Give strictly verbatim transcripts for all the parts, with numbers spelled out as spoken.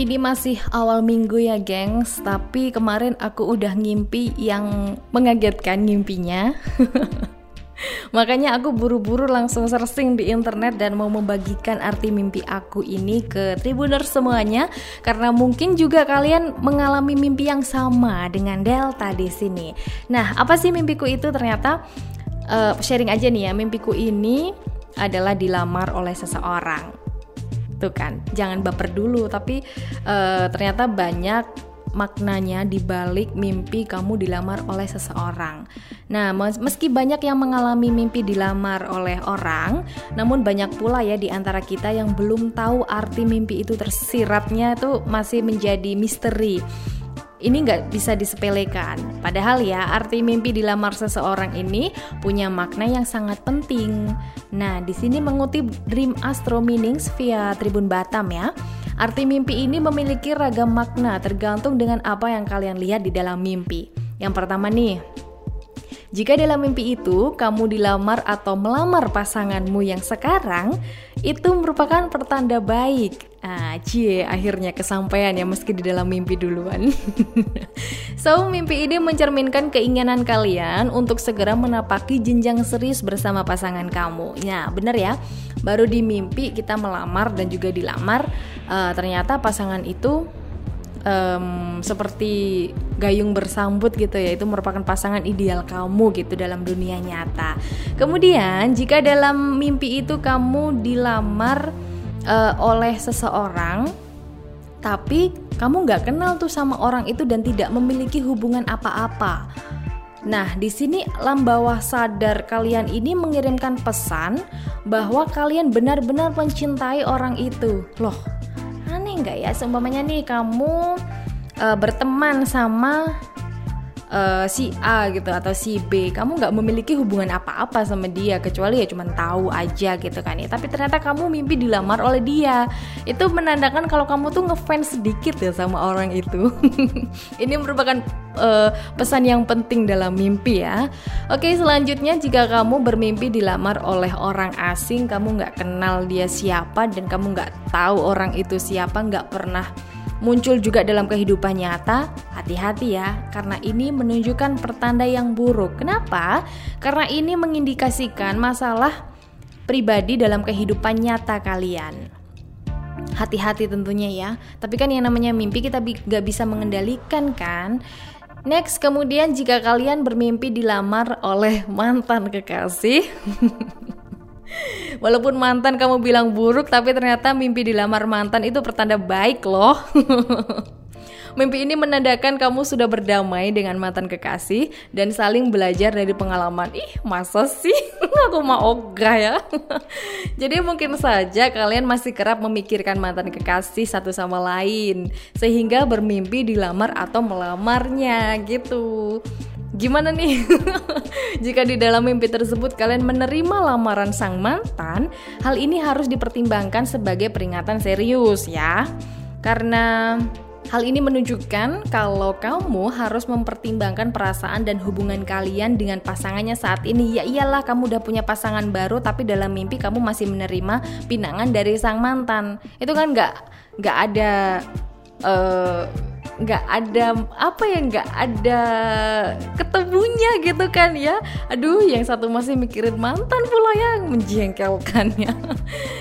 Ini masih awal minggu ya gengs, tapi kemarin aku udah ngimpi yang mengagetkan ngimpinya. Makanya aku buru-buru langsung searching di internet dan mau membagikan arti mimpi aku ini ke Tribuners semuanya, karena mungkin juga kalian mengalami mimpi yang sama dengan Delta di sini. Nah, apa sih mimpiku itu? Ternyata uh, sharing aja nih ya, mimpiku ini adalah dilamar oleh seseorang. Tuh kan, jangan baper dulu, tapi uh, ternyata banyak maknanya dibalik mimpi kamu dilamar oleh seseorang. Nah, meski banyak yang mengalami mimpi dilamar oleh orang, namun banyak pula ya di antara kita yang belum tahu arti mimpi itu, tersiratnya itu masih menjadi misteri. Ini nggak bisa disepelekan. Padahal ya, arti mimpi dilamar seseorang ini punya makna yang sangat penting. Nah, di sini mengutip Dream Astro Meanings via Tribun Batam ya. Arti mimpi ini memiliki ragam makna tergantung dengan apa yang kalian lihat di dalam mimpi. Yang pertama nih, jika dalam mimpi itu kamu dilamar atau melamar pasanganmu yang sekarang, itu merupakan pertanda baik. Ah, cie, akhirnya kesampaian ya meski di dalam mimpi duluan. So, mimpi ini mencerminkan keinginan kalian untuk segera menapaki jenjang serius bersama pasangan kamu. Ya, bener ya. Baru di mimpi kita melamar dan juga dilamar, uh, ternyata pasangan itu Um, seperti gayung bersambut gitu ya, itu merupakan pasangan ideal kamu gitu dalam dunia nyata. Kemudian jika dalam mimpi itu kamu dilamar uh, oleh seseorang, tapi kamu gak kenal tuh sama orang itu dan tidak memiliki hubungan apa-apa. Nah, di sini alam bawah sadar kalian ini mengirimkan pesan bahwa kalian benar-benar mencintai orang itu. Loh, aneh nggak ya, seumpamanya nih kamu e, berteman sama e, si A gitu atau si B, kamu nggak memiliki hubungan apa-apa sama dia kecuali ya cuma tahu aja gitu kan ya. Tapi ternyata kamu mimpi dilamar oleh dia, itu menandakan kalau kamu tuh ngefans sedikit ya sama orang itu. Ini merupakan e, pesan yang penting dalam mimpi ya. Oke, selanjutnya jika kamu bermimpi dilamar oleh orang asing, kamu nggak kenal dia siapa dan kamu nggak tahu orang itu siapa, nggak pernah muncul juga dalam kehidupan nyata, hati-hati ya, karena ini menunjukkan pertanda yang buruk. Kenapa? Karena ini mengindikasikan masalah pribadi dalam kehidupan nyata kalian. Hati-hati tentunya ya, tapi kan yang namanya mimpi kita bi- gak bisa mengendalikan kan. Next, kemudian jika kalian bermimpi dilamar oleh mantan kekasih, walaupun mantan kamu bilang buruk, tapi ternyata mimpi dilamar mantan itu pertanda baik loh. Mimpi ini menandakan kamu sudah berdamai dengan mantan kekasih dan saling belajar dari pengalaman. Ih, masa sih? Aku mau ogah ya. Jadi mungkin saja kalian masih kerap memikirkan mantan kekasih satu sama lain, sehingga bermimpi dilamar atau melamarnya gitu. Gimana nih? Jika di dalam mimpi tersebut kalian menerima lamaran sang mantan, hal ini harus dipertimbangkan sebagai peringatan serius ya. Karena hal ini menunjukkan kalau kamu harus mempertimbangkan perasaan dan hubungan kalian dengan pasangannya saat ini. Ya iyalah, kamu udah punya pasangan baru tapi dalam mimpi kamu masih menerima pinangan dari sang mantan. Itu kan gak, gak ada... Uh, nggak ada apa ya, nggak ada ketemunya gitu kan ya. Aduh, yang satu masih mikirin mantan pula ya, menjengkelkannya.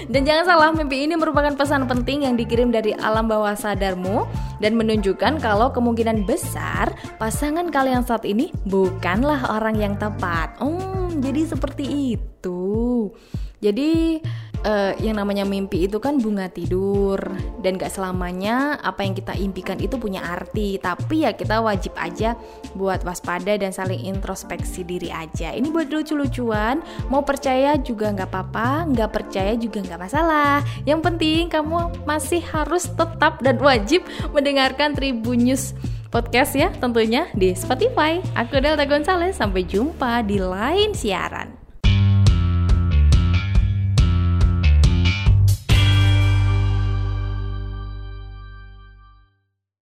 Dan jangan salah, mimpi ini merupakan pesan penting yang dikirim dari alam bawah sadarmu dan menunjukkan kalau kemungkinan besar pasangan kalian saat ini bukanlah orang yang tepat. Hmm, jadi seperti itu. Jadi Uh, yang namanya mimpi itu kan bunga tidur, dan gak selamanya apa yang kita impikan itu punya arti. Tapi ya kita wajib aja buat waspada dan saling introspeksi diri aja. Ini buat lucu-lucuan, mau percaya juga gak apa-apa, gak percaya juga gak masalah. Yang penting kamu masih harus tetap dan wajib mendengarkan Tribun News Podcast ya, tentunya di Spotify. Aku Adelita Gonzales, sampai jumpa di lain siaran.